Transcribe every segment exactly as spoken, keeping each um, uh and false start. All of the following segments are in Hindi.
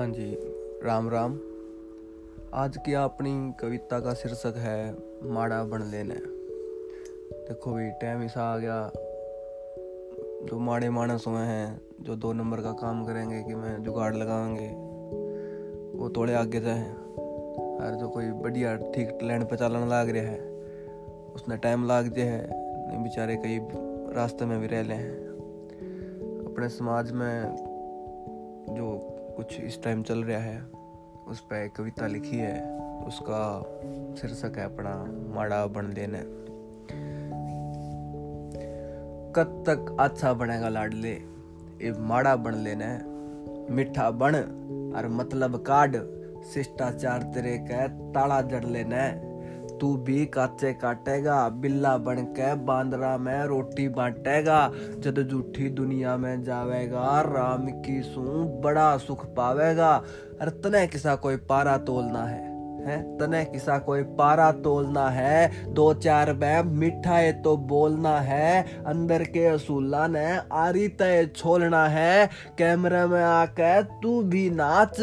हाँ जी, राम राम। आज की अपनी कविता का शीर्षक है माड़ा बन लेने। देखो भाई, टाइम ऐसा आ गया, जो माड़े मानस हुए हैं, जो दो नंबर का काम करेंगे कि मैं जुगाड़ लगाएंगे, वो थोड़े आगे से हैं। और जो कोई बढ़िया ठीक लैंड पर चलने लग रहा है, उसने टाइम लाग दिया है, नहीं बेचारे कई रास्ते में भी रह ले हैं। अपने समाज में जो कुछ इस टाइम चल रहा है, उस पर एक कविता लिखी है। उसका शीर्षक है अपना माड़ा बन लेने। कद तक अच्छा बनेगा लाडले, ये माड़ा बन लेने। मिठा बन और मतलब काट, शिष्टाचार तेरे के ताला जड़ लेने। तू भी काचे काटेगा, बिल्ला बन के बांद्रा में रोटी बांटेगा। जद झूठी दुनिया में जावेगा, राम की सूं बड़ा सुख पावेगा। अरे तने किसा कोई पारा तोलना है, है तने किसा कोई पारा तोलना है। दो चार में मिठा है तो बोलना है, अंदर के असूला ने आरी तय छोलना है। कैमरे में आकर तू भी नाच,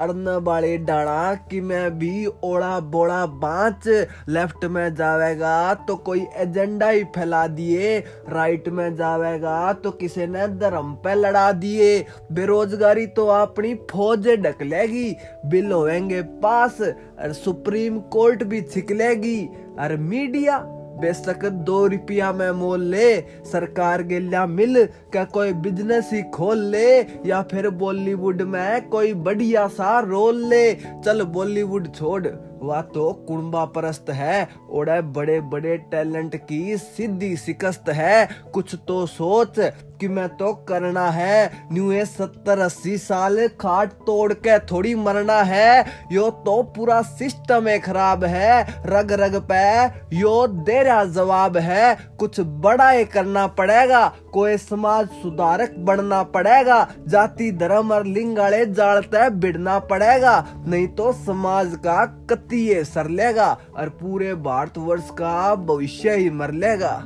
अड़ने वाली डाणा कि मैं भी ओड़ा बोड़ा बाँच। लेफ्ट में जावेगा तो कोई एजेंडा ही फैला दिए, राइट में जावेगा तो किसी ने धर्म पे लड़ा दिए। बेरोजगारी तो अपनी फौज ढक लेगी, बिल होएंगे पास और सुप्रीम कोर्ट भी छिकलेगी। और मीडिया बेशक दो रुपया में मोल ले, सरकार के लिया मिल क्या कोई बिजनेस ही खोल ले, या फिर बॉलीवुड में कोई बढ़िया सा रोल ले। चल बॉलीवुड छोड़, वह तो कुंबा परस्त है, ओढ़े बड़े बड़े टैलेंट की सीधी शिकस्त है। कुछ तो सोच कि मैं तो करना है, न्यू एज सत्तर अस्सी साल खाट तोड़ के थोड़ी मरना है। यो तो पूरा सिस्टम है खराब है, रग रग पे यो दे रहा जवाब है। कुछ बड़ा ही करना पड़ेगा, कोई समाज सुधारक बनना पड़ेगा। जाति धर्म और लिंग आड़े जालते भिड़ना पड़ेगा, नहीं तो समाज का कत्तीय सर लेगा और पूरे भारतवर्ष का भविष्य ही मर लेगा।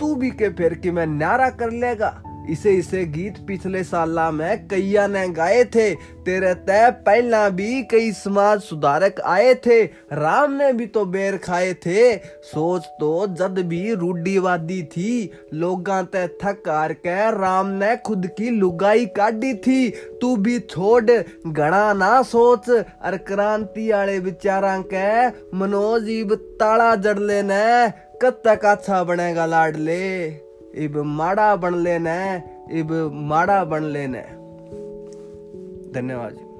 तू भी के फेर की मैं न्यारा कर लेगा, इसे इसे गीत पिछले साल में कैया ने गाए थे। तेरे तय पहला भी कई समाज सुधारक आए थे, राम ने भी तो बेर खाए थे। सोच तो जद भी रूढ़ीवादी थी, लोगां ते थक हार के राम ने खुद की लुगाई काढ़ी थी। तू भी छोड़ घना ना सोच, अर क्रांति आले विचारां के मनोज इब ताला जड़ लेने। कद तक अच्छा बनेगा लाडले, इब माड़ा बन लेने, इब माड़ा बन लेने। धन्यवाद।